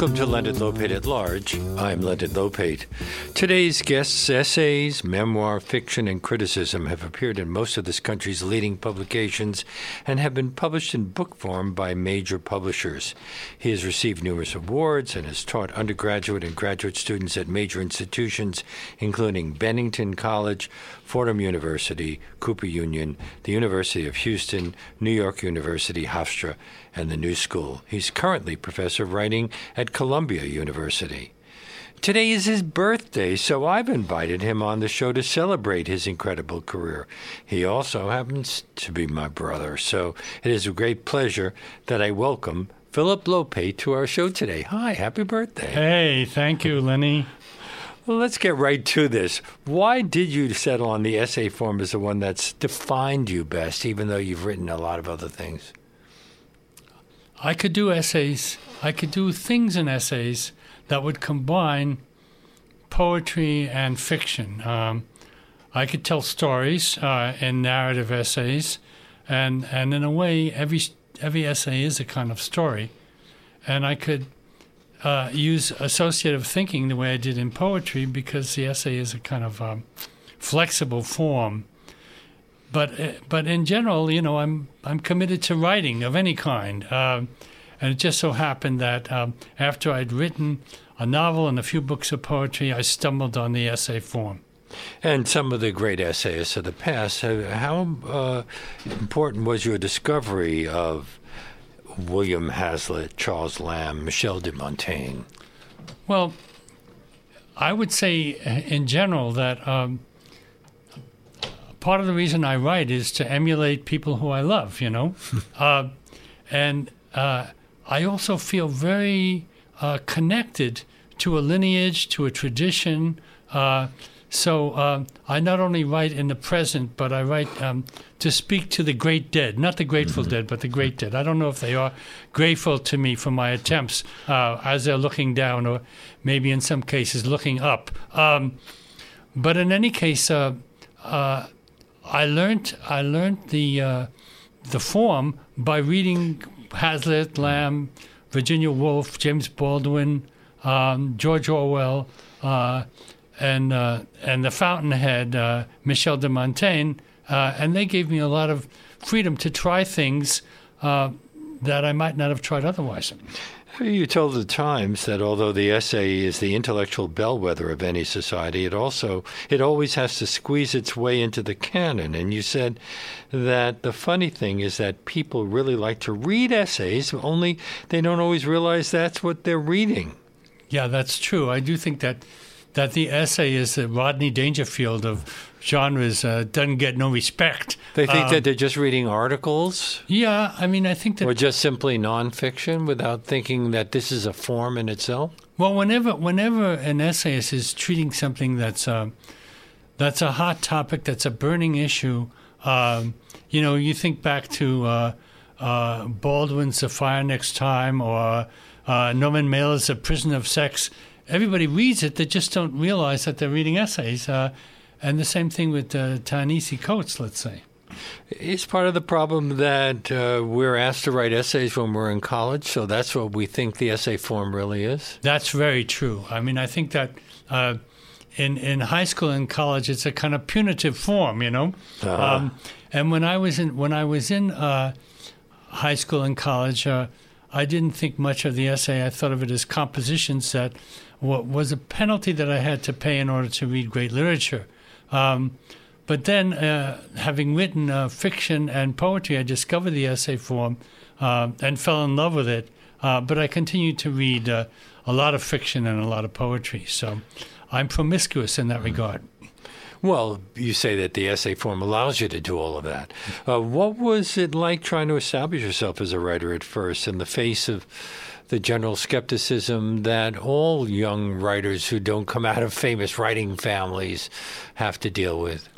Welcome to Leonard Lopate at Large. I'm Leonard Lopate. Today's guests' essays, memoir, fiction, and criticism have appeared in most of this country's leading publications and have been published in book form by major publishers. He has received numerous awards and has taught undergraduate and graduate students at major institutions, including Bennington College, Fordham University, Cooper Union, the University of Houston, New York University, Hofstra, and the New School. He's currently professor of writing at Columbia University. Today is his birthday, so I've invited him on the show to celebrate his incredible career. He also happens to be my brother, so it is a great pleasure that I welcome Philip Lopate to our show today. Hi, happy birthday. Hey, thank you, Lenny. Well, let's get right to this. Why did you settle on the essay form as the one that's defined you best, even though you've written a lot of other things? I could do essays. I could do things in essays that would combine poetry and fiction. I could tell stories in narrative essays, and in a way, every essay is a kind of story. And I could use associative thinking the way I did in poetry because the essay is a kind of flexible form. But in general, you know, I'm committed to writing of any kind, and it just so happened that after I'd written a novel and a few books of poetry, I stumbled on the essay form. And some of the great essayists of the past. How important was your discovery of William Hazlitt, Charles Lamb, Michel de Montaigne? Well, I would say in general that part of the reason I write is to emulate people who I love, you know. And I also feel very connected to a lineage, to a tradition. So I not only write in the present, but I write to speak to the great dead, not the grateful dead, but the great dead. I don't know if they are grateful to me for my attempts as they're looking down or maybe in some cases looking up. But in any case, I learned the form by reading Hazlitt, Lamb, Virginia Woolf, James Baldwin, George Orwell, and the Fountainhead, Michel de Montaigne, and they gave me a lot of freedom to try things that I might not have tried otherwise. You told the Times that although the essay is the intellectual bellwether of any society, it always has to squeeze its way into the canon. And you said that the funny thing is that people really like to read essays, only they don't always realize that's what they're reading. Yeah, that's true. I do think that the essay is the Rodney Dangerfield of genres, doesn't get no respect. They think that they're just reading articles? Yeah, I mean, I think that... Or just simply nonfiction without thinking that this is a form in itself? Well, whenever an essayist is treating something that's a hot topic, that's a burning issue, you know, you think back to Baldwin's The Fire Next Time or Norman Mailer's The Prison of Sex. Everybody reads it, they just don't realize that they're reading essays. And the same thing with Ta-Nehisi Coates, let's say. It's part of the problem that we're asked to write essays when we're in college, so that's what we think the essay form really is. That's very true. I mean, I think that in high school and college, it's a kind of punitive form, you know. Uh-huh. And when I was in high school and college, I didn't think much of the essay. I thought of it as compositions that was a penalty that I had to pay in order to read great literature. But then, having written fiction and poetry, I discovered the essay form and fell in love with it. But I continued to read a lot of fiction and a lot of poetry. So I'm promiscuous in that regard. Well, you say that the essay form allows you to do all of that. What was it like trying to establish yourself as a writer at first in the face of the general skepticism that all young writers who don't come out of famous writing families have to deal with?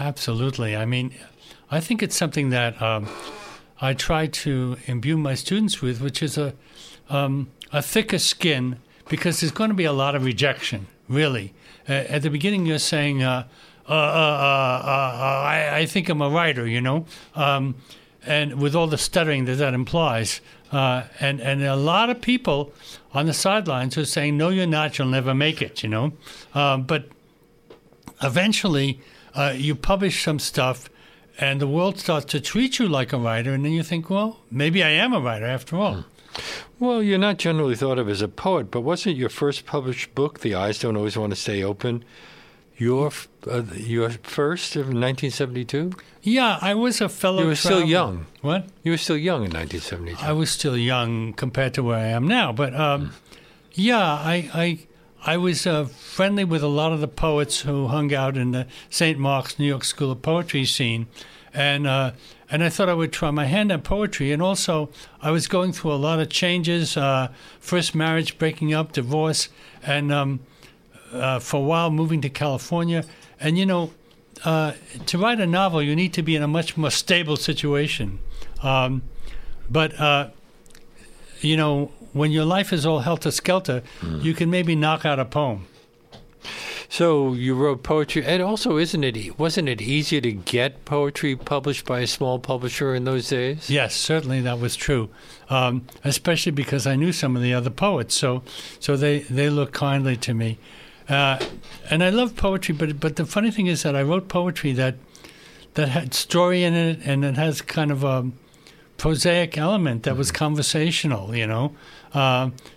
Absolutely. I mean, I think it's something that I try to imbue my students with, which is a thicker skin, because there's going to be a lot of rejection, really. At the beginning, you're saying, I think I'm a writer, you know, and with all the stuttering that implies. And a lot of people on the sidelines were saying, no, you're not, you'll never make it, you know. But eventually you publish some stuff and the world starts to treat you like a writer, and then you think, well, maybe I am a writer after all. Mm. Well, you're not generally thought of as a poet, but wasn't your first published book, The Eyes Don't Always Want to Stay Open, your first of 1972? Yeah, I was a fellow. You were still young. What? You were still young in 1972. I was still young compared to where I am now, but yeah, I was friendly with a lot of the poets who hung out in the St. Mark's New York School of Poetry scene, and I thought I would try my hand at poetry. And also, I was going through a lot of changes, first marriage, breaking up, divorce, and for a while moving to California. And, you know, to write a novel, you need to be in a much more stable situation. But, you know, when your life is all helter-skelter, you can maybe knock out a poem. So you wrote poetry, and also, wasn't it easier to get poetry published by a small publisher in those days? Yes, certainly that was true, especially because I knew some of the other poets, so they looked kindly to me. And I love poetry, but the funny thing is that I wrote poetry that had story in it, and it has kind of a prosaic element that was conversational, you know.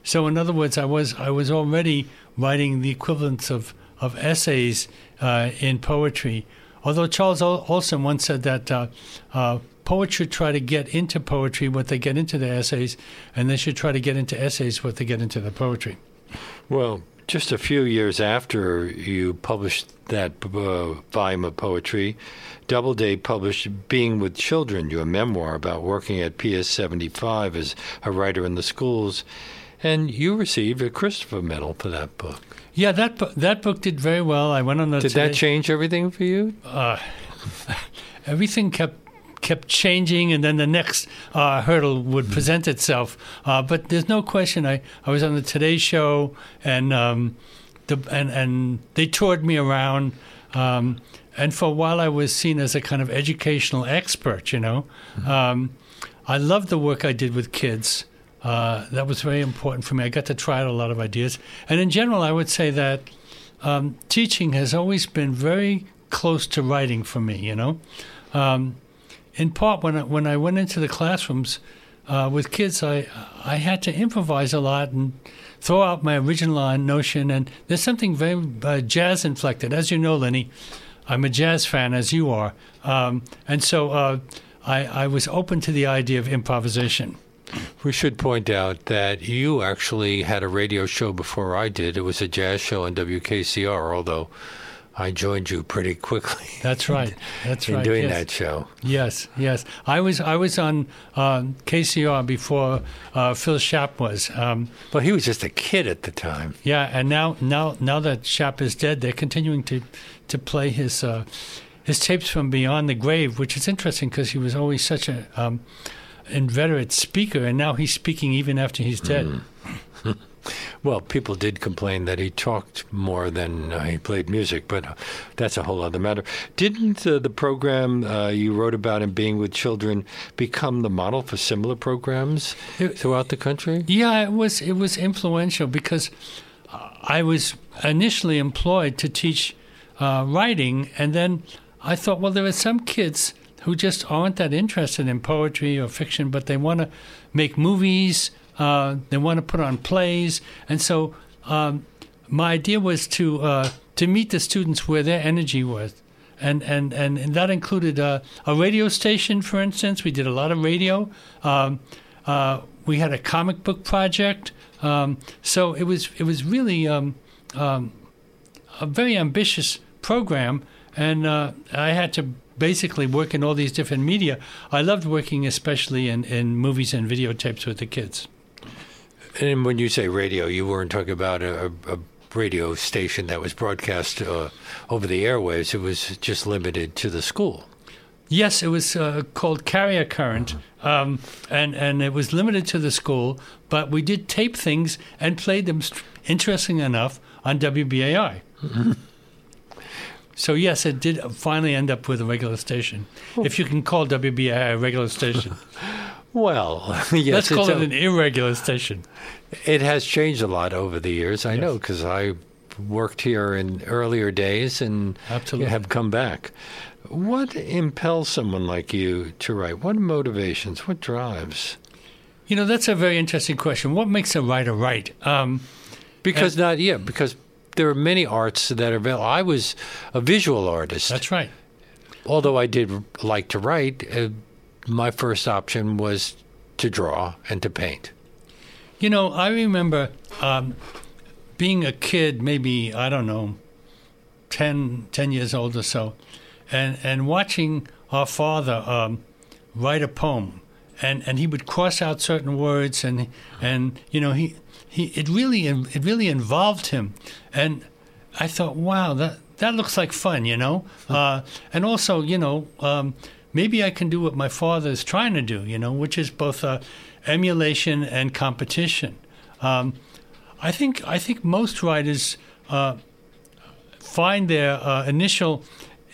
So in other words, I was already writing the equivalents of essays in poetry. Although Charles Olson once said that poets should try to get into poetry what they get into their essays, and they should try to get into essays what they get into their poetry. Well, just a few years after you published that volume of poetry, Doubleday published Being with Children, your memoir about working at PS 75 as a writer in the schools, and you received a Christopher Medal for that book. Yeah, that book did very well. I went on the. Did that change everything for you? Everything kept changing, and then the next hurdle would present itself. But there's no question. I was on the Today Show, and they toured me around. And for a while, I was seen as a kind of educational expert. You know, I loved the work I did with kids. That was very important for me. I got to try out a lot of ideas. And in general, I would say that teaching has always been very close to writing for me, you know. In part, when I went into the classrooms with kids, I had to improvise a lot and throw out my original notion. And there's something very jazz-inflected. As you know, Lenny, I'm a jazz fan, as you are. And so I was open to the idea of improvisation. We should point out that you actually had a radio show before I did. It was a jazz show on WKCR, although I joined you pretty quickly. That's right. That's right. In doing that show. Yes, yes. I was on KCR before Phil Schaap was. Well, he was just a kid at the time. Yeah, and now that Schaap is dead, they're continuing to play his tapes from beyond the grave, which is interesting because he was always such a inveterate speaker, and now he's speaking even after he's dead. Well, people did complain that he talked more than he played music, but that's a whole other matter. Didn't the program you wrote about in Being with Children become the model for similar programs throughout the country? Yeah, it was influential because I was initially employed to teach writing, and then I thought, well, there are some kids who just aren't that interested in poetry or fiction, but they want to make movies, they want to put on plays. And so my idea was to meet the students where their energy was. And that included a radio station, for instance. We did a lot of radio. We had a comic book project. So it was really a very ambitious program, and I had to basically work in all these different media. I loved working especially in movies and videotapes with the kids. And when you say radio, you weren't talking about a radio station that was broadcast over the airwaves. It was just limited to the school. Yes, it was called Carrier Current, and it was limited to the school, but we did tape things and played them, interesting enough, on WBAI. So, yes, it did finally end up with a regular station, if you can call WBAI a regular station. Well, yes. Let's call it an irregular station. It has changed a lot over the years, I know, because I worked here in earlier days and have come back. What impels someone like you to write? What motivations? What drives? You know, that's a very interesting question. What makes a writer write? Because there are many arts that are available. I was a visual artist. That's right. Although I did like to write, my first option was to draw and to paint. You know, I remember being a kid, maybe, I don't know, 10 years old or so, and watching our father write a poem. And he would cross out certain words, and you know, it really involved him. And I thought, wow, that looks like fun, you know? And also, you know, maybe I can do what my father is trying to do, you know, which is both emulation and competition. I think most writers find their initial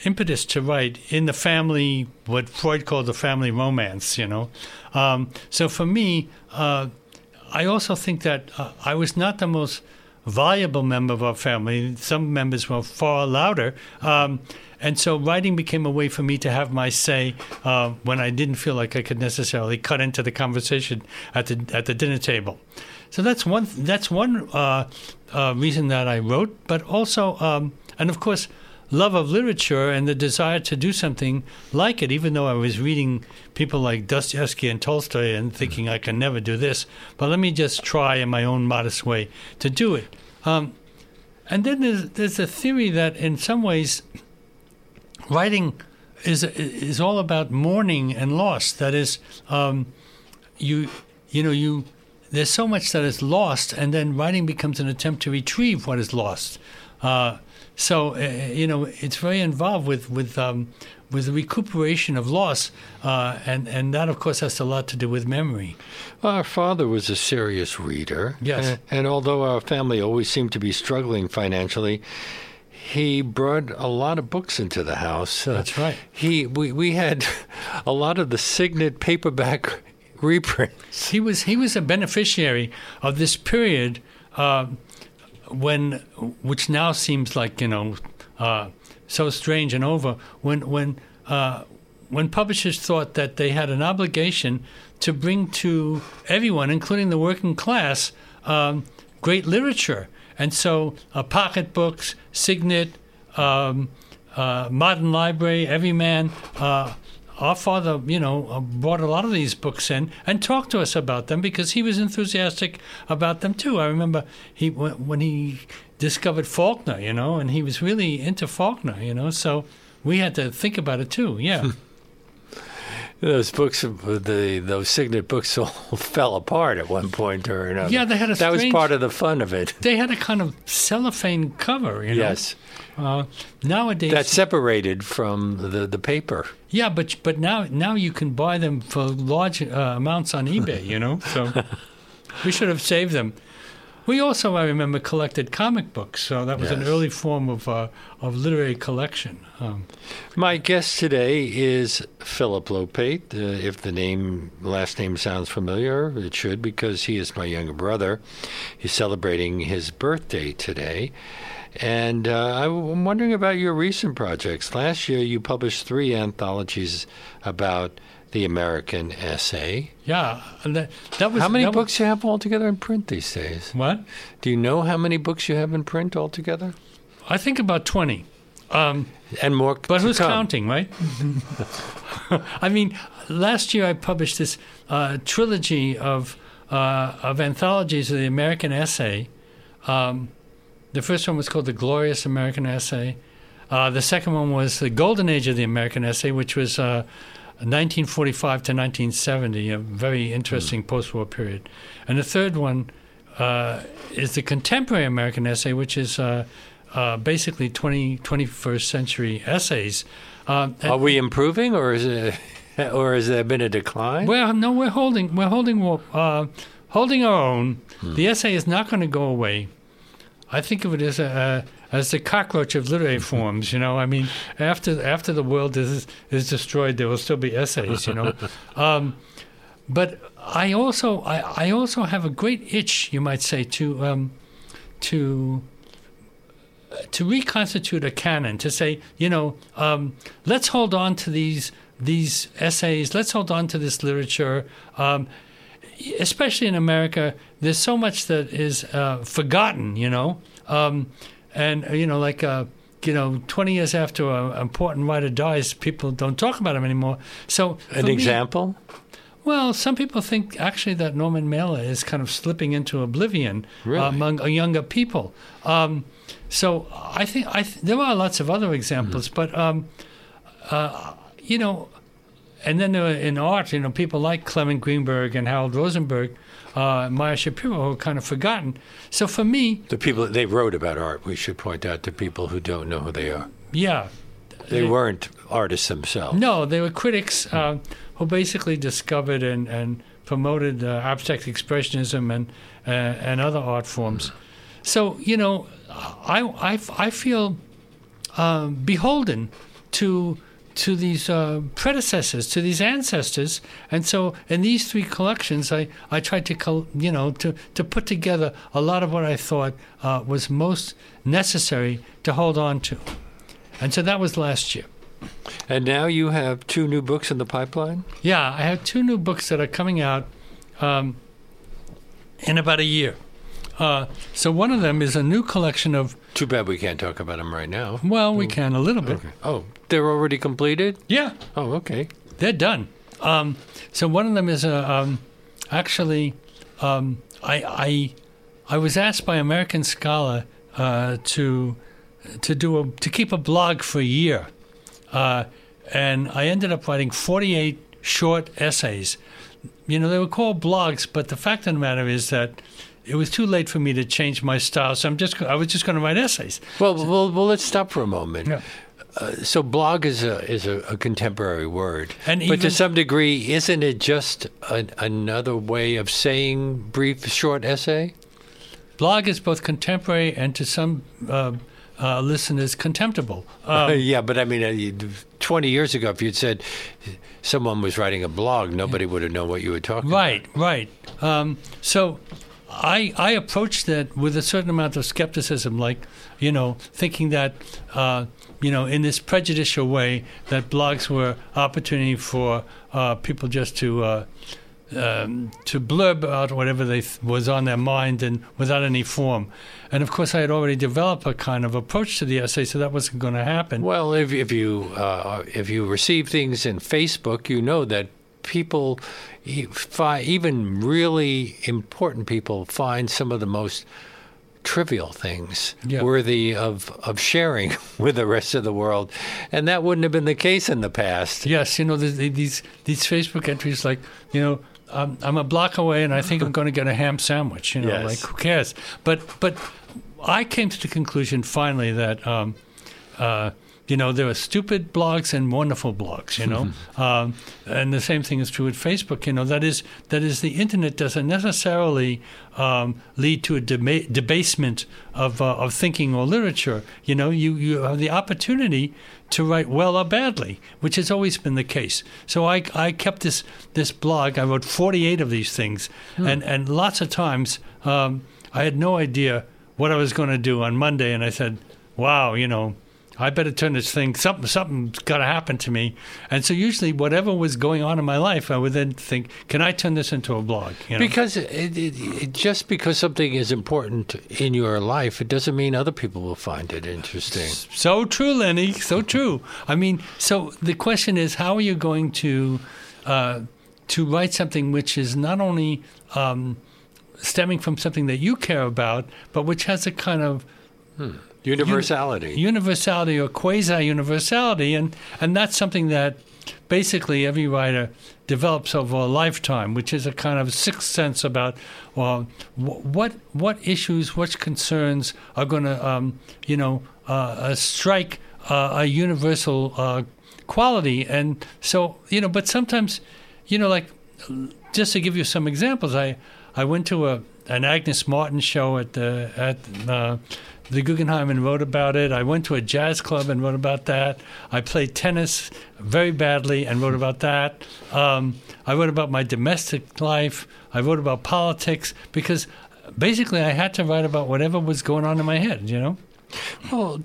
impetus to write in the family, what Freud called the family romance, you know. So for me, I also think that I was not the most valuable member of our family. Some members were far louder. And so writing became a way for me to have my say when I didn't feel like I could necessarily cut into the conversation at the dinner table. So that's one reason that I wrote, but also, and of course, love of literature and the desire to do something like it, even though I was reading people like Dostoevsky and Tolstoy and thinking I can never do this, but let me just try in my own modest way to do it. And then there's a theory that in some ways writing is all about mourning and loss. That is, there's so much that is lost, and then writing becomes an attempt to retrieve what is lost. So it's very involved with the recuperation of loss, and that, of course, has a lot to do with memory. Well, our father was a serious reader. Yes. And although our family always seemed to be struggling financially, he brought a lot of books into the house. That's right. We had a lot of the Signet paperback reprints. He was a beneficiary of this period, which now seems like, you know, so strange and over, when publishers thought that they had an obligation to bring to everyone, including the working class, great literature. And so pocketbooks, Signet, Modern Library, Everyman, our father, you know, brought a lot of these books in and talked to us about them because he was enthusiastic about them, too. I remember when he discovered Faulkner, you know, and he was really into Faulkner, you know, so we had to think about it, too, yeah. Those books, those Signet books all fell apart at one point or another. Yeah, they had that was part of the fun of it. They had a kind of cellophane cover, you know. Yes. Nowadays, that's separated from the paper. Yeah, but now you can buy them for large amounts on eBay, you know. So we should have saved them. We also, I remember, collected comic books, so that was an early form of literary collection. My guest today is Philip Lopate. If the last name sounds familiar, it should, because he is my younger brother. He's celebrating his birthday today. And I'm wondering about your recent projects. Last year, you published 3 anthologies about the American essay. Yeah. How many books you have altogether in print these days? What? Do you know how many books you have in print altogether? I think about 20. And more to come. But who's counting, right? I mean, last year I published this trilogy of anthologies of the American essay. The first one was called The Glorious American Essay. The second one was The Golden Age of the American Essay, which was 1945 to 1970, a very interesting post-war period. And the third one is the Contemporary American Essay, which is basically 21st century essays. Are we improving, or has there been a decline? Well, no, we're holding our own. The essay is not going to go away. I think of it as the cockroach of literary forms, you know. I mean, after the world is destroyed, there will still be essays, you know. But I also have a great itch, you might say, to reconstitute a canon, to say, let's hold on to these essays, let's hold on to this literature, especially in America. There's so much that is forgotten, and 20 years after an important writer dies, people don't talk about him anymore. So, an example? Well, some people think actually that Norman Mailer is kind of slipping into oblivion among younger people. So I think there are lots of other examples, but and then in art, people like Clement Greenberg and Harold Rosenberg, Maya Shapiro, are kind of forgotten. So for me, the people they wrote about art, we should point out to people who don't know who they are. Yeah, they weren't artists themselves. No, they were critics who basically discovered and promoted abstract expressionism and other art forms. So I feel beholden to these predecessors, to these ancestors, and so in these three collections, I tried to put together a lot of what I thought was most necessary to hold on to, and so that was last year. And now you have two new books in the pipeline? Yeah, I have two new books that are coming out in about a year. So one of them is a new collection of... Too bad we can't talk about them right now. Well, we can a little bit. Okay. Oh, they're already completed? Yeah. Oh, okay. They're done. So one of them is I was asked by American Scholar to keep a blog for a year. And I ended up writing 48 short essays. They were called blogs, but the fact of the matter is that it was too late for me to change my style, so I was just going to write essays. Well, let's stop for a moment. Yeah. So blog is a contemporary word, but to some degree, isn't it just another way of saying brief, short essay? Blog is both contemporary and to some listeners contemptible. Yeah, but I mean, 20 years ago, if you'd said someone was writing a blog, nobody would have known what you were talking about. Right. So I approached that with a certain amount of skepticism, thinking that, in this prejudicial way, that blogs were opportunity for people just to blurb out whatever was on their mind and without any form. And, of course, I had already developed a kind of approach to the essay, so that wasn't going to happen. Well, if you receive things in Facebook, you know that people, even really important people, find some of the most trivial things worthy of sharing with the rest of the world, and that wouldn't have been the case in the past. Yes, these Facebook entries, I'm a block away, and I think I'm going to get a ham sandwich. Who cares? But I came to the conclusion finally that there are stupid blogs and wonderful blogs, and the same thing is true with Facebook. That is, the internet doesn't necessarily lead to a debasement of thinking or literature. You have the opportunity to write well or badly, which has always been the case. So I kept this blog. I wrote 48 of these things, and lots of times I had no idea what I was going to do on Monday, and I said, "Wow, I better turn this thing, something's got to happen to me." And so usually whatever was going on in my life, I would then think, can I turn this into a blog? Because just because something is important in your life, it doesn't mean other people will find it interesting. So true, Lenny, so true. So the question is, how are you going to write something which is not only stemming from something that you care about, but which has a kind of... Universality or quasi-universality, and that's something that basically every writer develops over a lifetime, which is a kind of sixth sense about what issues, what concerns are going to strike a universal quality. And so but sometimes just to give you some examples, I went to an Agnes Martin show at the Guggenheim and wrote about it. I went to a jazz club and wrote about that. I played tennis very badly and wrote about that. I wrote about my domestic life. I wrote about politics because basically I had to write about whatever was going on in my head, you know? Well,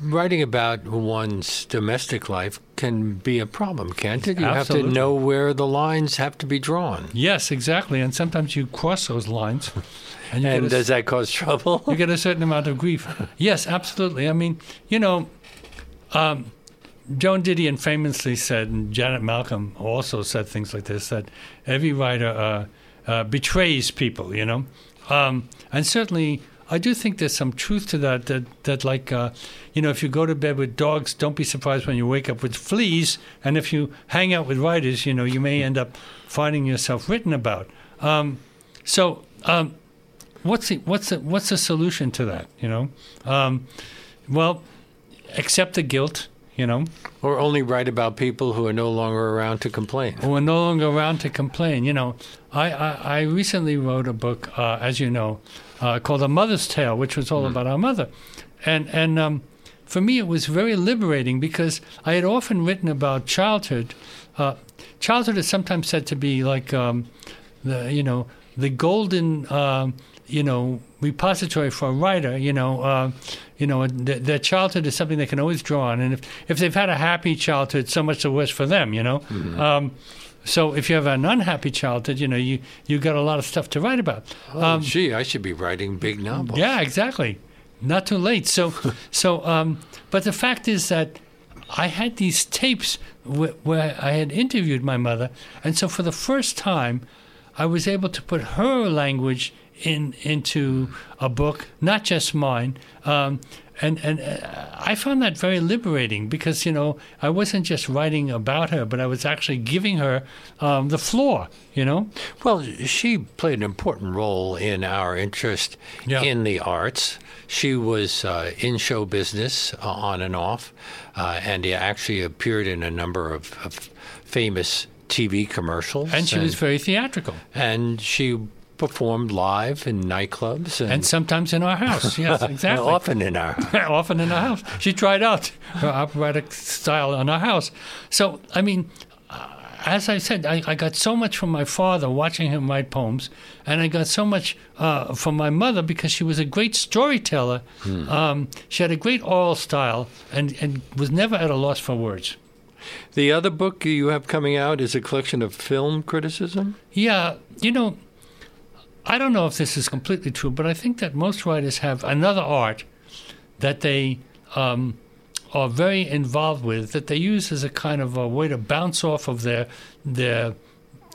writing about one's domestic life can be a problem, can't it? You Absolutely. Have to know where the lines have to be drawn. Yes, exactly. And sometimes you cross those lines. And does that cause trouble? You get a certain amount of grief. Yes, absolutely. I mean, you know, Joan Didion famously said, and Janet Malcolm also said things like this, that every writer betrays people, you know. And certainly I do think there's some truth to that, you know, if you go to bed with dogs, don't be surprised when you wake up with fleas. And if you hang out with writers, you know, you may end up finding yourself written about. What's the solution to that, you know? Well, accept the guilt, you know. Or only write about people who are no longer around to complain. You know, I recently wrote a book, as you know, called A Mother's Tale, which was all about our mother. And for me, it was very liberating because I had often written about childhood. Childhood is sometimes said to be like, the golden, repository for a writer, their childhood is something they can always draw on. And if they've had a happy childhood, so much the worse for them, you know. Mm-hmm. So if you have an unhappy childhood, you know, you got a lot of stuff to write about. I should be writing big novels. Yeah, exactly. Not too late. So, but the fact is that I had these tapes where I had interviewed my mother. And so for the first time, I was able to put her language into a book, not just mine. And I found that very liberating because, you know, I wasn't just writing about her, but I was actually giving her the floor, you know? Well, she played an important role in our interest in the arts. She was in show business on and off, and actually appeared in a number of famous TV commercials. And she was very theatrical. And she performed live in nightclubs. And sometimes in our house, yes, exactly. Often in our house. She tried out her operatic style in our house. So, I mean, as I said, I got so much from my father watching him write poems, and I got so much from my mother because she was a great storyteller. She had a great oral style and was never at a loss for words. The other book you have coming out is a collection of film criticism? Yeah. You know, I don't know if this is completely true, but I think that most writers have another art that they are very involved with, that they use as a kind of a way to bounce off of their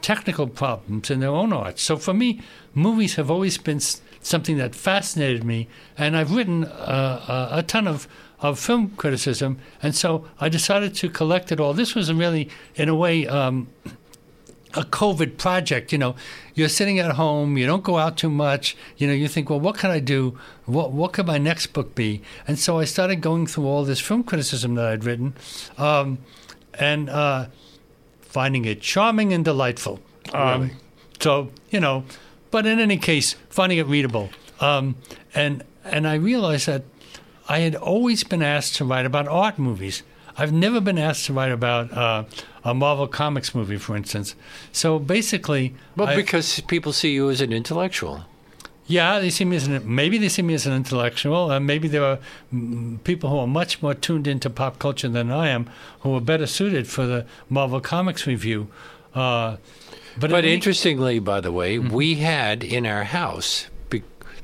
technical problems in their own art. So for me, movies have always been something that fascinated me, and I've written a ton of film criticism, and so I decided to collect it all. This was really, in a way, a COVID project. You know, you're sitting at home, you don't go out too much, you know, you think, well, what can I do? What could my next book be? And so I started going through all this film criticism that I'd written, and finding it charming and delightful. Really? So, you know, but in any case, finding it readable. And I realized that I had always been asked to write about art movies. I've never been asked to write about a Marvel Comics movie, for instance. So basically... But because people see you as an intellectual. Yeah, they see me as an intellectual, and maybe there are people who are much more tuned into pop culture than I am who are better suited for the Marvel Comics review. But interestingly, by the way, we had in our house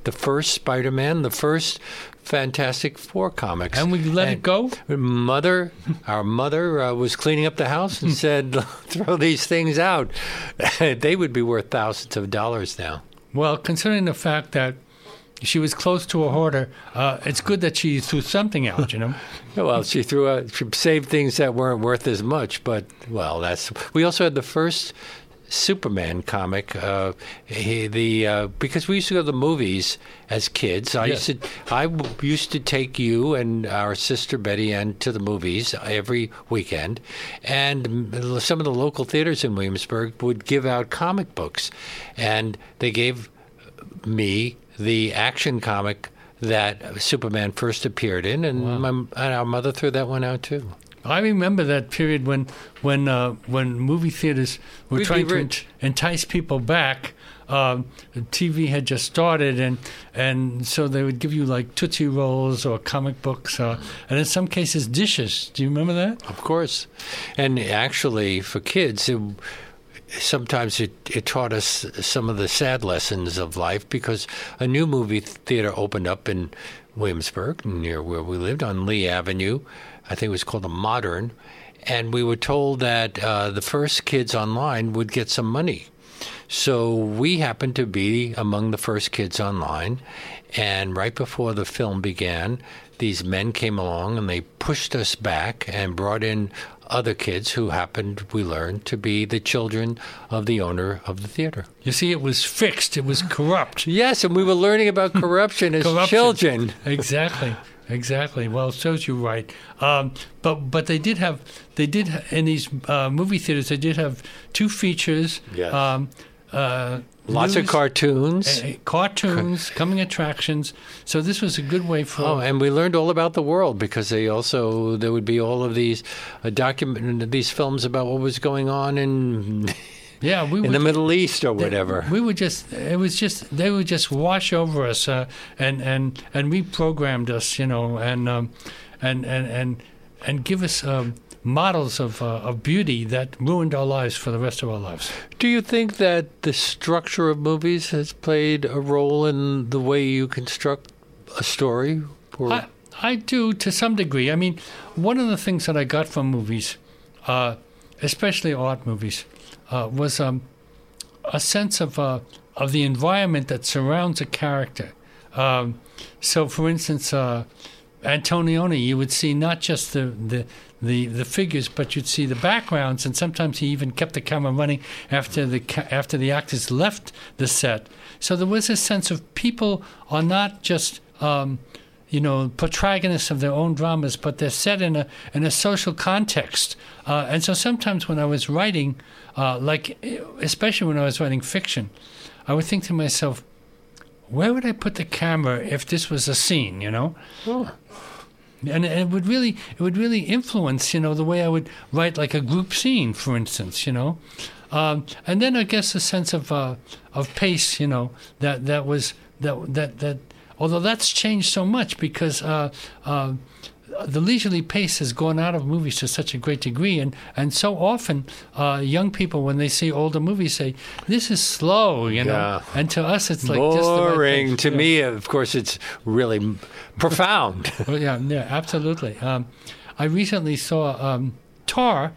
the first Spider-Man, the first Fantastic Four comics. And we let it go? Our mother was cleaning up the house and said, throw these things out. They would be worth thousands of dollars now. Well, considering the fact that she was close to a hoarder, it's good that she threw something out, you know? Well, she saved things that weren't worth as much, but, well, we also had the first Superman comic, because we used to go to the movies as kids. I used to take you and our sister Betty Ann to the movies every weekend, and some of the local theaters in Williamsburg would give out comic books, and they gave me the Action comic that Superman first appeared in, and our mother threw that one out too. I remember that period when movie theaters were trying to entice people back. TV had just started, and so they would give you like Tootsie Rolls or comic books, and in some cases dishes. Do you remember that? Of course. And actually, for kids, sometimes it taught us some of the sad lessons of life, because a new movie theater opened up in Williamsburg, near where we lived, on Lee Avenue. I think it was called the Modern. And we were told that the first kids online would get some money. So we happened to be among the first kids online, and right before the film began, these men came along and they pushed us back and brought in other kids who happened, we learned, to be the children of the owner of the theater. You see, it was fixed. It was corrupt. Yes, and we were learning about corruption as children. Exactly. Exactly. Well, it shows you right. But they did have, in these movie theaters, they did have two features. Yes. Lots of cartoons. Coming attractions. So this was a good way for... Oh, and we learned all about the world, because there would be all of these these films about what was going on in... Yeah, in the Middle East or whatever. They would just wash over us and reprogrammed us, and give us models of beauty that ruined our lives for the rest of our lives. Do you think that the structure of movies has played a role in the way you construct a story? I do, to some degree. I mean, one of the things that I got from movies, especially art movies, was a sense of the environment that surrounds a character. So, for instance, Antonioni, you would see not just the figures, but you'd see the backgrounds, and sometimes he even kept the camera running after the actors left the set. So there was a sense of people are not just protagonists of their own dramas, but they're set in a social context. And so sometimes when I was writing, especially when I was writing fiction, I would think to myself, where would I put the camera if this was a scene, Oh. And it would really influence, the way I would write like a group scene, for instance, And then I guess a sense of pace, that was although that's changed so much, because the leisurely pace has gone out of movies to such a great degree. And so often young people, when they see older movies, say, this is slow, Yeah. And to us, it's like boring. Just the right thing. To me, of course, it's really profound. Yeah, absolutely. I recently saw Tar,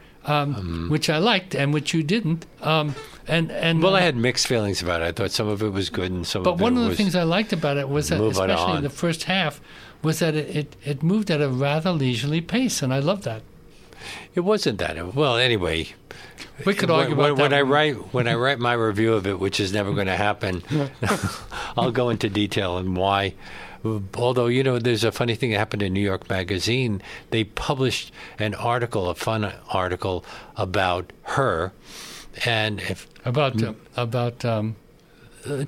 which I liked and which you didn't. I had mixed feelings about it. I thought some of it was good and some of it was... But one of the things I liked about it was that, especially in the first half, was that it moved at a rather leisurely pace, and I loved that. It wasn't that... Well, anyway... We could argue about that. When I write my review of it, which is never going to happen, I'll go into detail and why... Although, there's a funny thing that happened in New York Magazine. They published a fun article about her and... About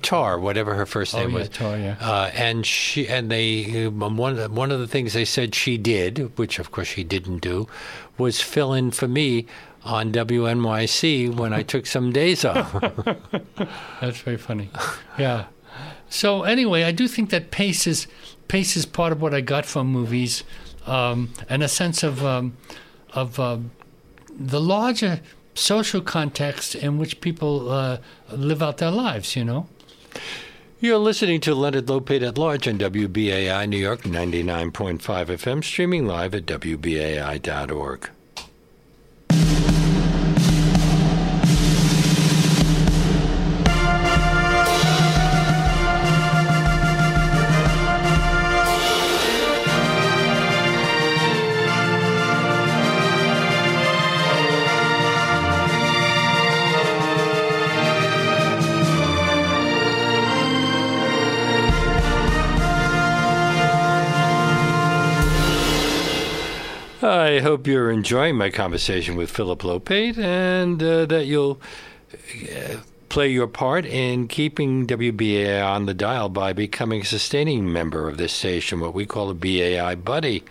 Tar, whatever her first name was. Tar, yeah. One of the things they said she did, which of course she didn't do, was fill in for me on WNYC when I took some days off. That's very funny. Yeah. So anyway, I do think that pace is part of what I got from movies, and a sense of the larger social context in which people live out their lives. You're listening to Leonard Lopate at Large on WBAI New York 99.5 FM, streaming live at WBAI.org. I hope you're enjoying my conversation with Philip Lopate, and that you'll play your part in keeping WBAI on the dial by becoming a sustaining member of this station, what we call a BAI buddy.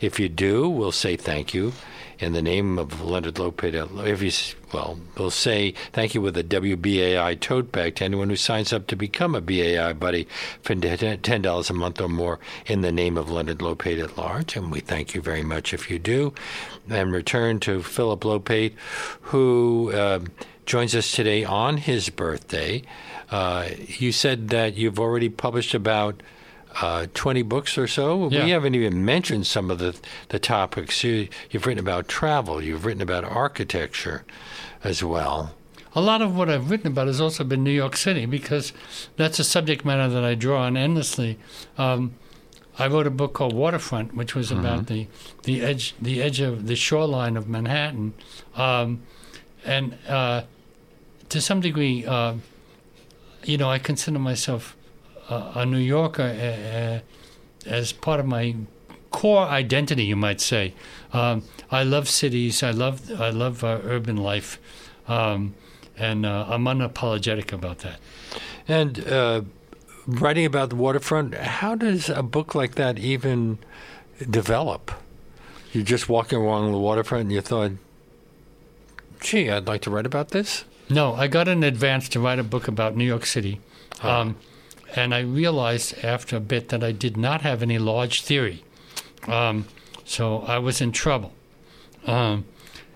If you do, we'll say thank you in the name of Leonard Lopate. If you, well, we'll say thank you with a WBAI tote bag to anyone who signs up to become a BAI buddy for $10 a month or more in the name of Leonard Lopate at large. And we thank you very much if you do. And return to Philip Lopate, who joins us today on his birthday. You said that you've already published about 20 books or so. Yeah. We haven't even mentioned some of the topics. You've written about travel. You've written about architecture as well. A lot of what I've written about has also been New York City, because that's a subject matter that I draw on endlessly. I wrote a book called Waterfront, which was about the edge of the shoreline of Manhattan. And to some degree, I consider myself a New Yorker as part of my core identity, you might say. I love cities. I love urban life, and I'm unapologetic about that. And writing about the waterfront, how does a book like that even develop? You're just walking along the waterfront, and you thought, "Gee, I'd like to write about this." No, I got an advance to write a book about New York City. And I realized after a bit that I did not have any large theory. So I was in trouble. And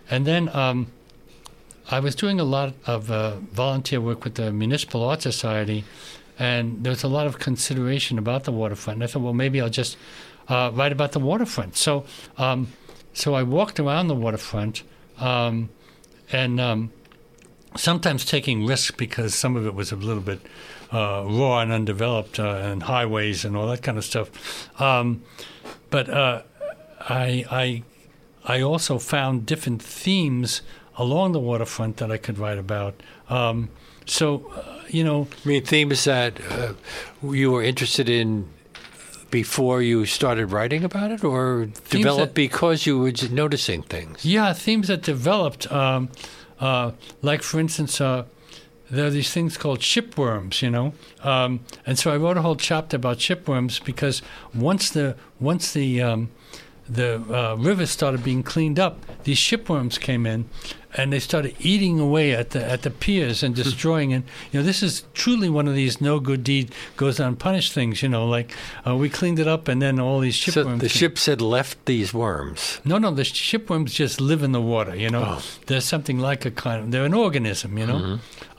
then I was doing a lot of volunteer work with the Municipal Art Society, and there was a lot of consideration about the waterfront. And I thought, well, maybe I'll just write about the waterfront. So I walked around the waterfront, and sometimes taking risks, because some of it was a little bit raw and undeveloped, and highways and all that kind of stuff. But I also found different themes along the waterfront that I could write about. I mean, themes that you were interested in before you started writing about it, or developed because you were just noticing things? Yeah, themes that developed. Like, for instance, there are these things called shipworms, and so I wrote a whole chapter about shipworms, because once the river started being cleaned up, these shipworms came in, and they started eating away at the piers and destroying it. This is truly one of these no good deed goes unpunished things. We cleaned it up, and then all these shipworms. So the ships had left these worms. No, the shipworms just live in the water. There's something like a kind of, they're an organism.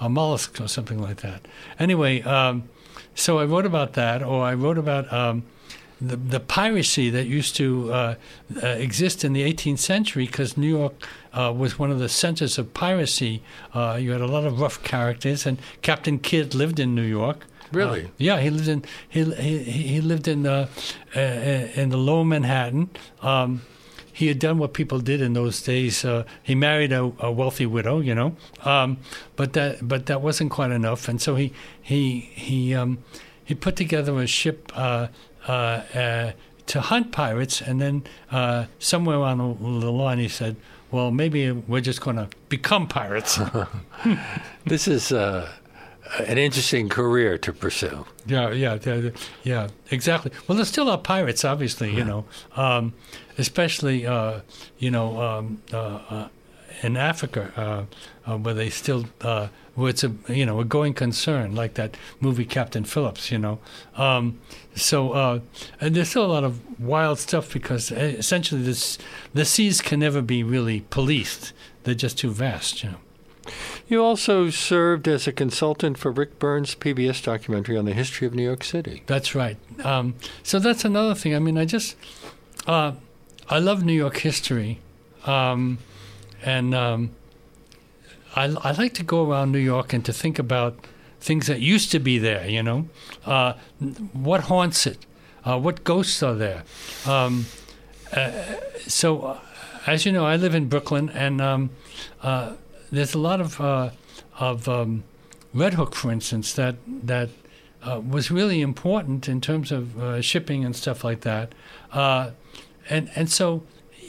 A mollusk or something like that. Anyway, so I wrote about that, or I wrote about The piracy that used to exist in the 18th century, because New York was one of the centers of piracy. You had a lot of rough characters, and Captain Kidd lived in New York. Really? Yeah, he lived in the Lower Manhattan. He had done what people did in those days. He married a wealthy widow, but that wasn't quite enough, and so he put together a ship to hunt pirates, and then somewhere on the line he said, well, maybe we're just going to become pirates. This is an interesting career to pursue. Yeah, exactly. Well, there still are pirates, obviously, especially, in Africa, where they still, where it's a going concern, like that movie Captain Phillips. So and there's still a lot of wild stuff, because essentially the seas can never be really policed; they're just too vast. You also served as a consultant for Rick Burns' PBS documentary on the history of New York City. That's right. So that's another thing. I mean, I just I love New York history. And I like to go around New York and to think about things that used to be there, what haunts it, what ghosts are there. So, as you know, I live in Brooklyn, and there's a lot of Red Hook, for instance, that was really important in terms of shipping and stuff like that, and so.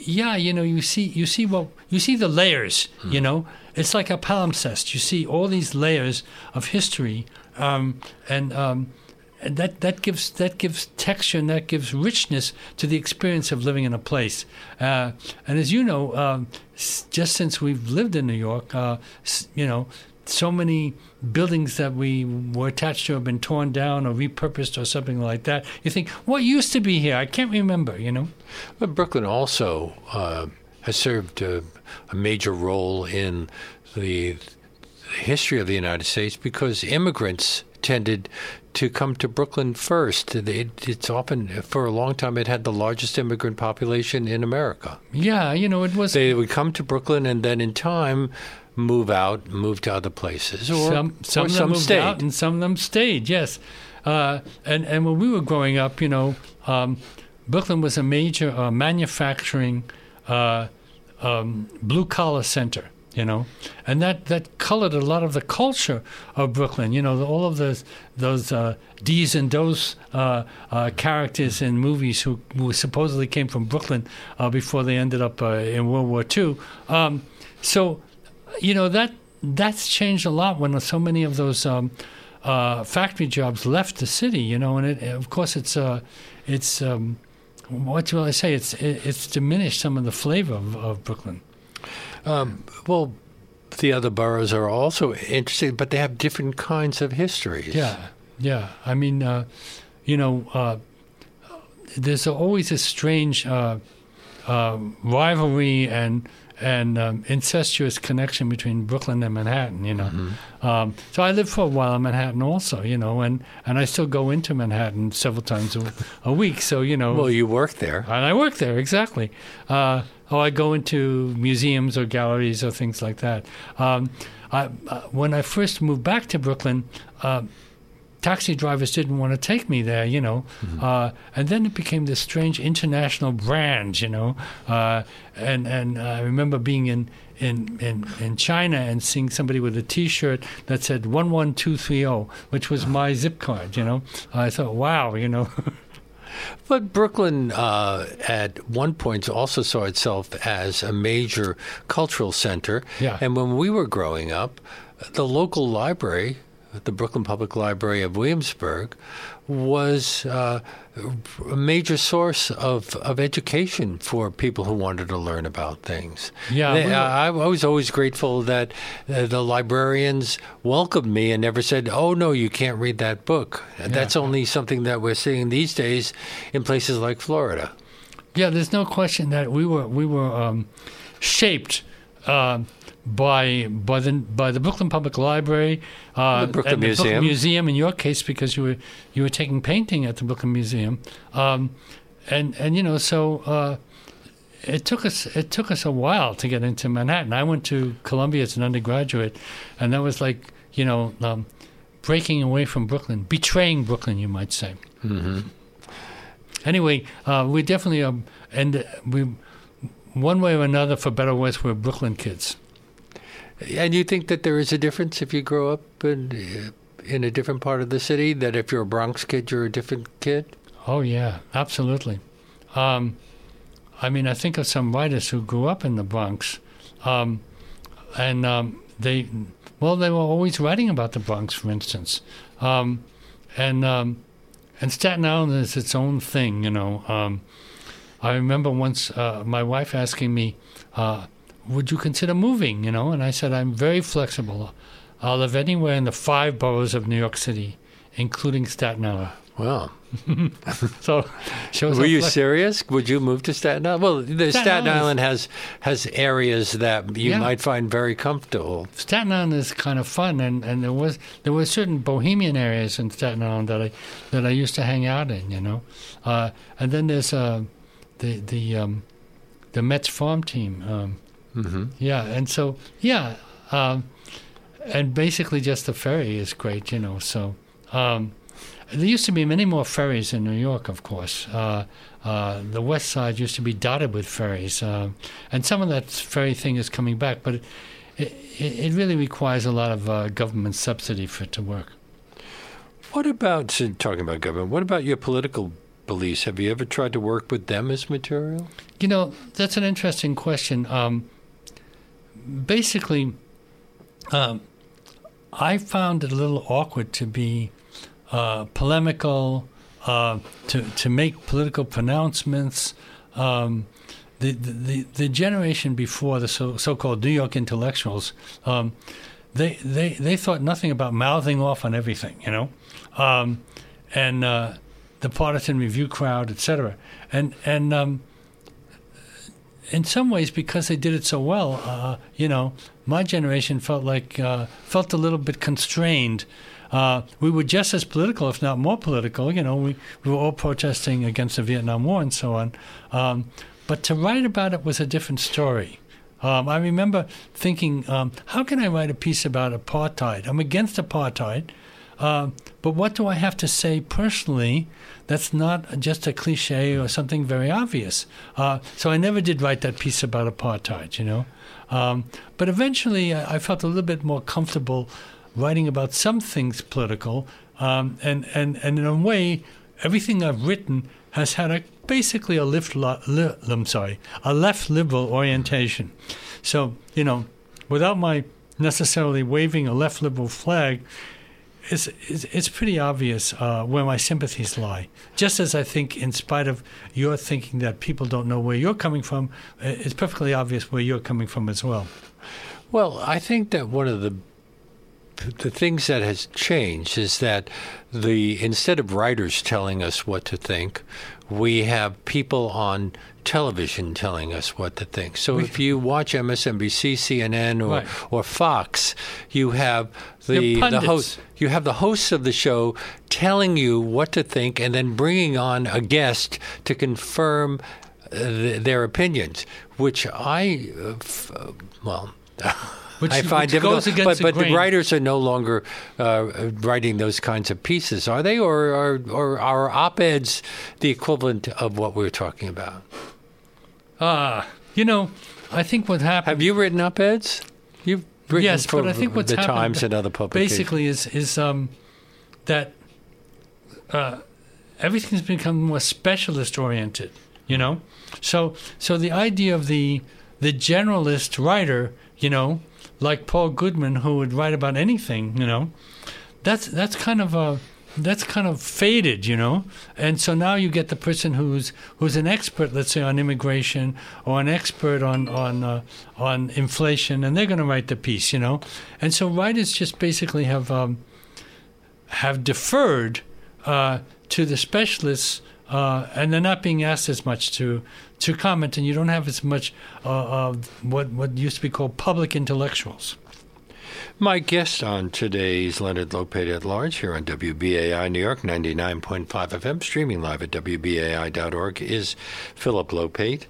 yeah, you know, you see the layers, you know. It's like a palimpsest. You see all these layers of history, and that gives texture and that gives richness to the experience of living in a place. And as you know, just since we've lived in New York, you know, so many buildings that we were attached to have been torn down or repurposed or something like that. You think, what used to be here? I can't remember, you know. But Brooklyn also has served a major role in the history of the United States because immigrants tended to come to Brooklyn first. It's often, for a long time, it had the largest immigrant population in America. Yeah, you know, it was... They would come to Brooklyn and then in time... move to other places, or some or of them moved stayed. Out and some of them stayed. Yes, and when we were growing up, you know, Brooklyn was a major manufacturing, blue collar center. You know, and that colored a lot of the culture of Brooklyn. You know, all of those D's and those characters in movies who supposedly came from Brooklyn before they ended up in World War II. So. You know, that's changed a lot when so many of those factory jobs left the city. You know, and of course it's what will I say? It's diminished some of the flavor of Brooklyn. Well, the other boroughs are also interesting, but they have different kinds of histories. Yeah. I mean, you know, there's always a strange rivalry and incestuous connection between Brooklyn and Manhattan, you know. Mm-hmm. So I lived for a while in Manhattan also, you know, and I still go into Manhattan several times a week. So, you know. Well, you work there. And I work there, exactly. I go into museums or galleries or things like that. When I first moved back to Brooklyn, taxi drivers didn't want to take me there, you know. Mm-hmm. And then it became this strange international brand, you know. And I remember being in China and seeing somebody with a T-shirt that said 11230, which was my zip card, you know. I thought, wow, you know. But Brooklyn at one point also saw itself as a major cultural center. Yeah. And when we were growing up, the local library... The Brooklyn Public Library of Williamsburg was a major source of education for people who wanted to learn about things. Yeah, I was always grateful that the librarians welcomed me and never said, "Oh no, you can't read that book." Yeah. That's only something that we're seeing these days in places like Florida. Yeah, there's no question that we were shaped. By the Brooklyn Public Library, the Brooklyn Museum. Brooklyn Museum, in your case, because you were taking painting at the Brooklyn Museum, and you know, so it took us a while to get into Manhattan. I went to Columbia as an undergraduate, and that was like, you know, breaking away from Brooklyn, betraying Brooklyn, you might say. Mm-hmm. Anyway, we definitely are, and we, one way or another, for better or worse, we're Brooklyn kids. And you think that there is a difference if you grow up in a different part of the city, that if you're a Bronx kid, you're a different kid? Oh, yeah, absolutely. I mean, I think of some writers who grew up in the Bronx, they were always writing about the Bronx, for instance. And Staten Island is its own thing, you know. I remember once my wife asking me, would you consider moving, you know? And I said, I'm very flexible. I'll live anywhere in the 5 boroughs of New York City, including Staten Island. Wow. So, were you serious? Would you move to Staten Island? Well, Staten Island has areas that you might find very comfortable. Staten Island is kind of fun, and there were certain bohemian areas in Staten Island that I used to hang out in, you know. And then there's the Mets farm team. Mm-hmm. Yeah, and so, yeah, and basically just the ferry is great, you know, so. There used to be many more ferries in New York, of course. The West Side used to be dotted with ferries, and some of that ferry thing is coming back, but it really requires a lot of government subsidy for it to work. What about your political beliefs. Have you ever tried to work with them as material? You know, that's an interesting question. Basically, I found it a little awkward to be polemical, to make political pronouncements. The generation before the so-called New York intellectuals, they thought nothing about mouthing off on everything, you know, and the partisan review crowd, etc. And in some ways, because they did it so well, you know, my generation felt a little bit constrained. We were just as political, if not more political. You know, we were all protesting against the Vietnam War and so on. But to write about it was a different story. I remember thinking, how can I write a piece about apartheid? I'm against apartheid, but what do I have to say personally that's not just a cliche or something very obvious? So I never did write that piece about apartheid, you know. But eventually I felt a little bit more comfortable writing about some things political, and in a way, everything I've written has had a left liberal orientation. So, you know, without my necessarily waving a left liberal flag, it's pretty obvious where my sympathies lie. Just as I think, in spite of your thinking that people don't know where you're coming from, it's perfectly obvious where you're coming from as well. Well, I think that one of the things that has changed is that instead of writers telling us what to think, we have people on television telling us what to think. So if you watch MSNBC, CNN, or Fox, you have the hosts of the show telling you what to think and then bringing on a guest to confirm their opinions, which I find difficult, but the writers are no longer writing those kinds of pieces, are they? Or are op-eds the equivalent of what we're talking about? You know, I think what happened... Have you written op-eds? You've written but I think what's the happened Times and other publications. Basically is that everything's become more specialist-oriented, you know? So the idea of the generalist writer, you know, like Paul Goodman, who would write about anything, you know, that's kind of faded, you know, and so now you get the person who's an expert, let's say, on immigration or an expert on inflation, and they're going to write the piece, you know, and so writers just basically have deferred to the specialists. And they're not being asked as much to comment, and you don't have as much of what used to be called public intellectuals. My guest on today is Leonard Lopate at Large here on WBAI New York, 99.5 FM, streaming live at WBAI.org, is Philip Lopate,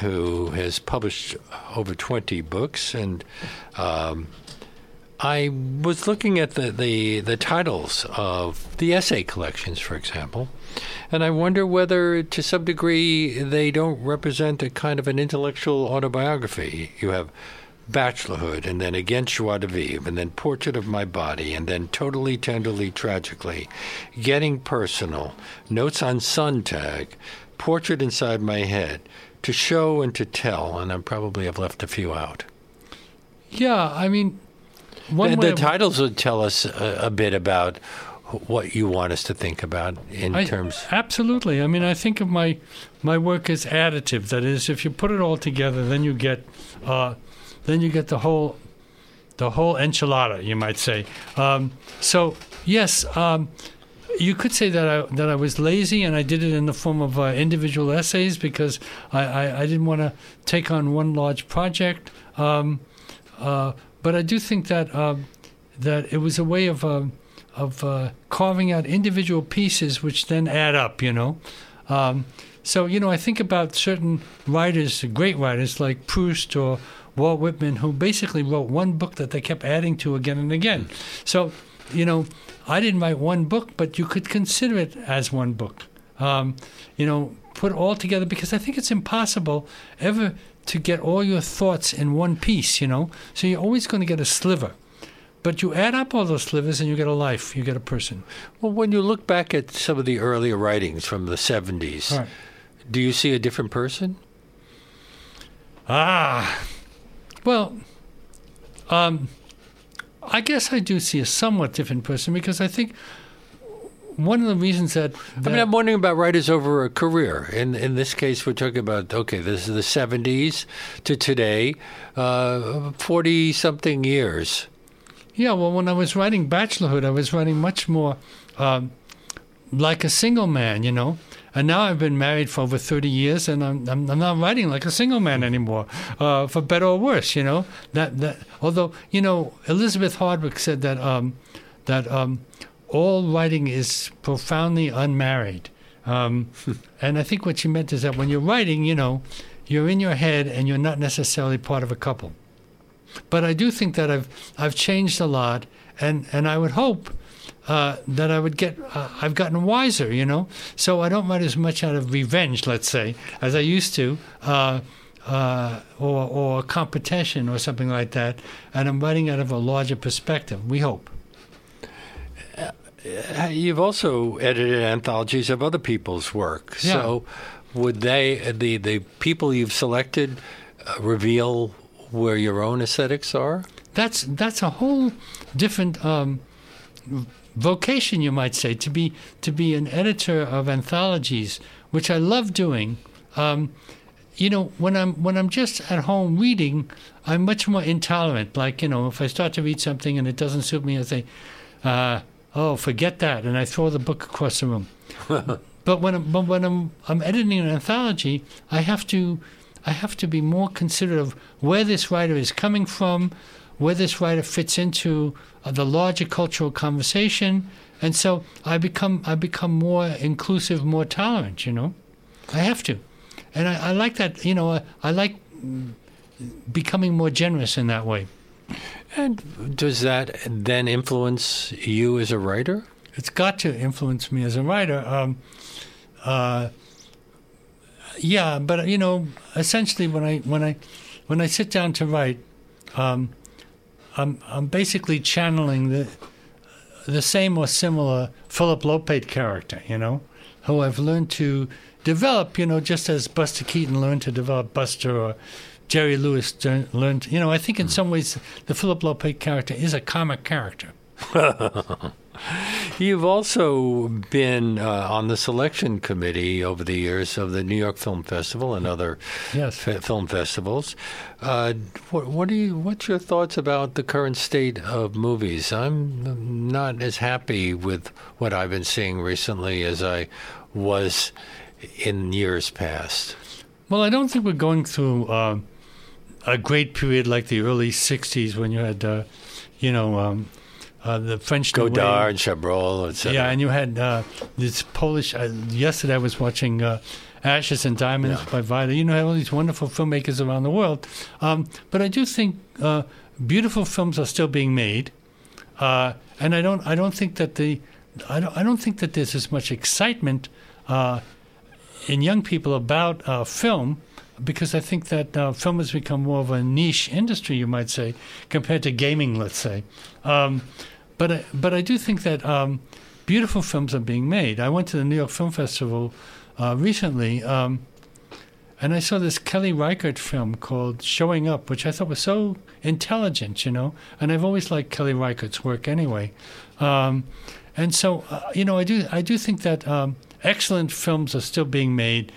who has published over 20 books. And I was looking at the titles of the essay collections, for example, and I wonder whether, to some degree, they don't represent a kind of an intellectual autobiography. You have Bachelorhood, and then Again Joie de Vivre, and then Portrait of My Body, and then Totally, Tenderly, Tragically, Getting Personal, Notes on Sontag, Portrait Inside My Head, To Show and To Tell, and I probably have left a few out. Yeah, I mean... The titles would tell us a bit about what you want us to think about in terms... Absolutely. I mean, I think of my work as additive. That is, if you put it all together, then you get the whole enchilada, you might say. So, yes, you could say that I was lazy and I did it in the form of individual essays because I didn't want to take on one large project. But I do think that it was a way of carving out individual pieces, which then add up, you know. So, you know, I think about certain writers, great writers like Proust or Walt Whitman, who basically wrote one book that they kept adding to again and again. So, you know, I didn't write one book, but you could consider it as one book. You know, put all together, because I think it's impossible ever to get all your thoughts in one piece, you know. So you're always going to get a sliver. But you add up all those slivers and you get a life, you get a person. Well, when you look back at some of the earlier writings from the 70s, right, do you see a different person? I guess I do see a somewhat different person, because I think one of the reasons that I mean, I'm wondering about writers over a career. In this case, we're talking about, okay, this is the 70s to today, 40-something years. Yeah, well, when I was writing Bachelorhood, I was writing much more like a single man, you know. And now I've been married for over 30 years, and I'm not writing like a single man anymore, for better or worse, you know. That although, you know, Elizabeth Hardwick said that all writing is profoundly unmarried. And I think what she meant is that when you're writing, you know, you're in your head and you're not necessarily part of a couple. But I do think that I've changed a lot, and I would hope that I would I've gotten wiser, you know. So I don't write as much out of revenge, let's say, as I used to, or competition or something like that. And I'm writing out of a larger perspective, we hope. You've also edited anthologies of other people's work. Yeah. So would the people you've selected reveal where your own aesthetics are? That's a whole different vocation, you might say, to be an editor of anthologies, which I love doing. You know, when I'm just at home reading, I'm much more intolerant. Like, you know, if I start to read something and it doesn't suit me, I say, "Oh, forget that," and I throw the book across the room. But when I'm editing an anthology, I have to be more considerate of where this writer is coming from, where this writer fits into the larger cultural conversation, and so I become more inclusive, more tolerant. You know, I have to, and I like that. You know, I like becoming more generous in that way. And does that then influence you as a writer? It's got to influence me as a writer. Yeah, but you know, essentially, when I sit down to write, I'm basically channeling the same or similar Philip Lopate character, you know, who I've learned to develop, you know, just as Buster Keaton learned to develop Buster, or Jerry Lewis learned, you know. I think in some ways the Philip Lopate character is a comic character. You've also been on the selection committee over the years of the New York Film Festival and other film festivals. What's your thoughts about the current state of movies? I'm not as happy with what I've been seeing recently as I was in years past. Well, I don't think we're going through a great period like the early 60s when you had, the French Godard and Chabrol, etc. Yeah, and you had this Polish. Yesterday I was watching Ashes and Diamonds by Vida. You know, have all these wonderful filmmakers around the world. But I do think beautiful films are still being made, and I don't think that there's as much excitement in young people about film. Because I think that film has become more of a niche industry, you might say, compared to gaming, let's say. But I do think that beautiful films are being made. I went to the New York Film Festival recently, and I saw this Kelly Reichardt film called Showing Up, which I thought was so intelligent, you know. And I've always liked Kelly Reichardt's work anyway. And so, you know, I do think that excellent films are still being made,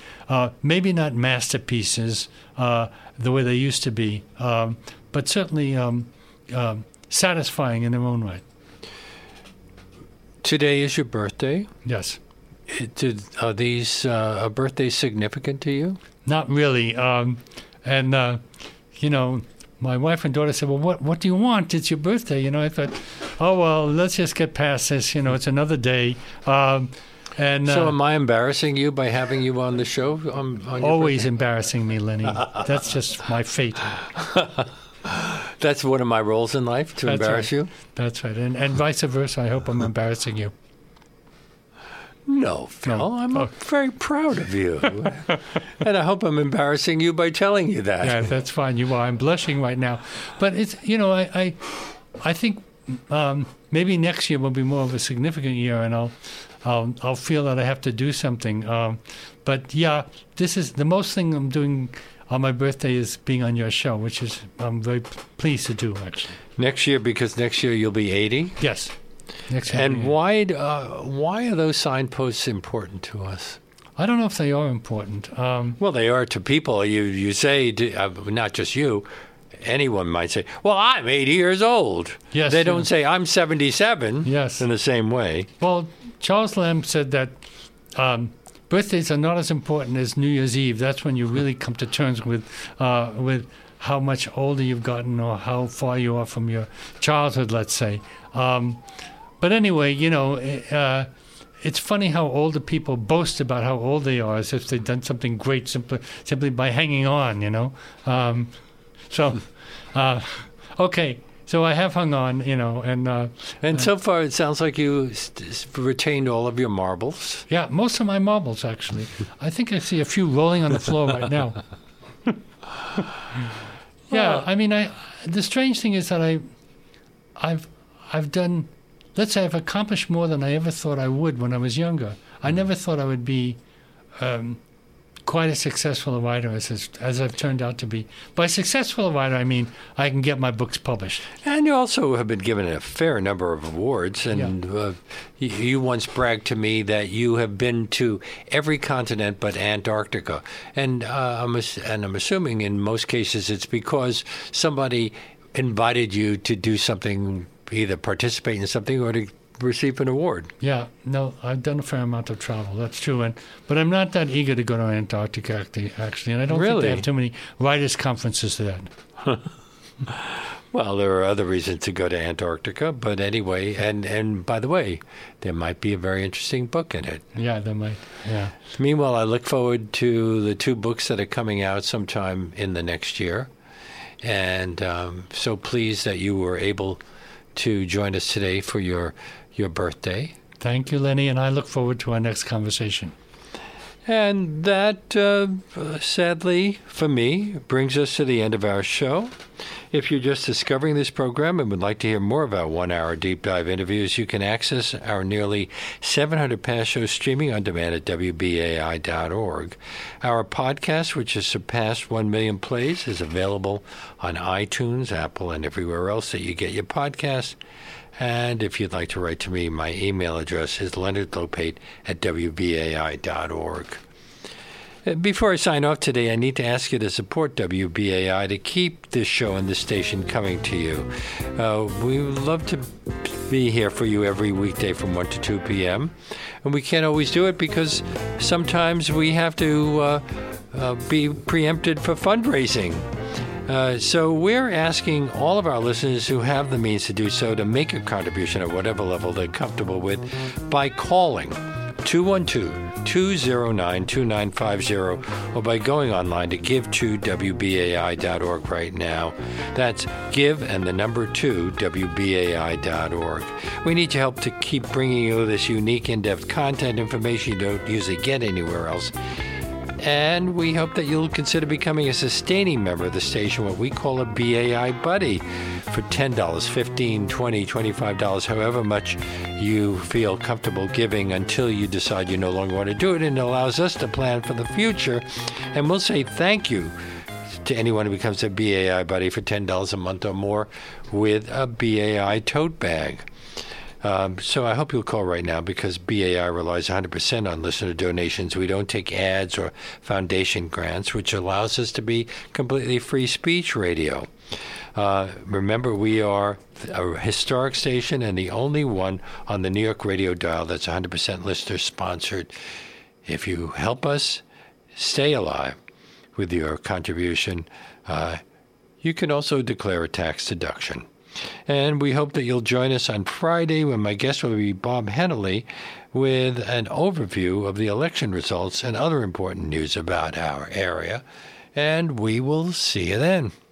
maybe not masterpieces the way they used to be, but certainly satisfying in their own right. Today is your birthday? Yes. Are these birthdays significant to you? Not really. You know, my wife and daughter said, well, what do you want? It's your birthday. You know, I thought, oh, well, let's just get past this. You know, it's another day. And so am I embarrassing you by having you on the show? Always embarrassing me, Lenny. That's just my fate. That's one of my roles in life, to embarrass you? That's right. And vice versa, I hope I'm embarrassing you. No, Phil, no. I'm very proud of you. And I hope I'm embarrassing you by telling you that. Yeah, that's fine. You are. I'm blushing right now. But it's, you know, I think maybe next year will be more of a significant year, and I'll feel that I have to do something. But yeah, this is the most thing I'm doing on my birthday is being on your show, which is I'm very pleased to do, actually. Next year, because next year you'll be 80? Yes. Next year. And why are those signposts important to us? I don't know if they are important. Well, they are to people. You say, not just you, anyone might say, well, I'm 80 years old. Yes. They don't say, I'm 77 yes. in the same way. Well, Charles Lamb said that birthdays are not as important as New Year's Eve. That's when you really come to terms with how much older you've gotten or how far you are from your childhood, let's say. But anyway, you know, it's funny how older people boast about how old they are as if they've done something great simply by hanging on, you know. Okay. So I have hung on, you know, and so far it sounds like you retained all of your marbles. Yeah, most of my marbles, actually. I think I see a few rolling on the floor right now. Yeah, I mean, the strange thing is that I've done. Let's say I've accomplished more than I ever thought I would when I was younger. I never thought I would be quite as successful a writer as I've turned out to be. By successful a writer, I mean I can get my books published. And you also have been given a fair number of awards. And yeah. You once bragged to me that you have been to every continent but Antarctica. And I'm assuming in most cases it's because somebody invited you to do something, either participate in something or to receive an award. Yeah, no, I've done a fair amount of travel. That's true, but I'm not that eager to go to Antarctica, actually, and I don't really think they have too many writers' conferences there. Well, there are other reasons to go to Antarctica, but anyway, and by the way, there might be a very interesting book in it. Yeah, there might, yeah. Meanwhile, I look forward to the two books that are coming out sometime in the next year, and so pleased that you were able to join us today for your birthday. Thank you, Lenny, and I look forward to our next conversation. And that, sadly for me, brings us to the end of our show. If you're just discovering this program and would like to hear more of our one-hour deep dive interviews, you can access our nearly 700 past shows streaming on demand at WBAI.org. Our podcast, which has surpassed 1 million plays, is available on iTunes, Apple, and everywhere else that you get your podcasts. And if you'd like to write to me, my email address is leonardlopate@wbai.org. Before I sign off today, I need to ask you to support WBAI to keep this show and this station coming to you. We would love to be here for you every weekday from 1 to 2 p.m. And we can't always do it because sometimes we have to be preempted for fundraising. So we're asking all of our listeners who have the means to do so to make a contribution at whatever level they're comfortable with by calling 212-209-2950 or by going online to give to WBAI.org right now. That's give and the number 2, WBAI.org. We need your help to keep bringing you this unique, in-depth content information you don't usually get anywhere else. And we hope that you'll consider becoming a sustaining member of the station, what we call a BAI buddy, for $10, $15, $20, $25, however much you feel comfortable giving until you decide you no longer want to do it. And it allows us to plan for the future. And we'll say thank you to anyone who becomes a BAI buddy for $10 a month or more with a BAI tote bag. So I hope you'll call right now because BAI relies 100% on listener donations. We don't take ads or foundation grants, which allows us to be completely free speech radio. Remember, we are a historic station and the only one on the New York radio dial that's 100% listener-sponsored. If you help us stay alive with your contribution, you can also declare a tax deduction. And we hope that you'll join us on Friday when my guest will be Bob Henley with an overview of the election results and other important news about our area. And we will see you then.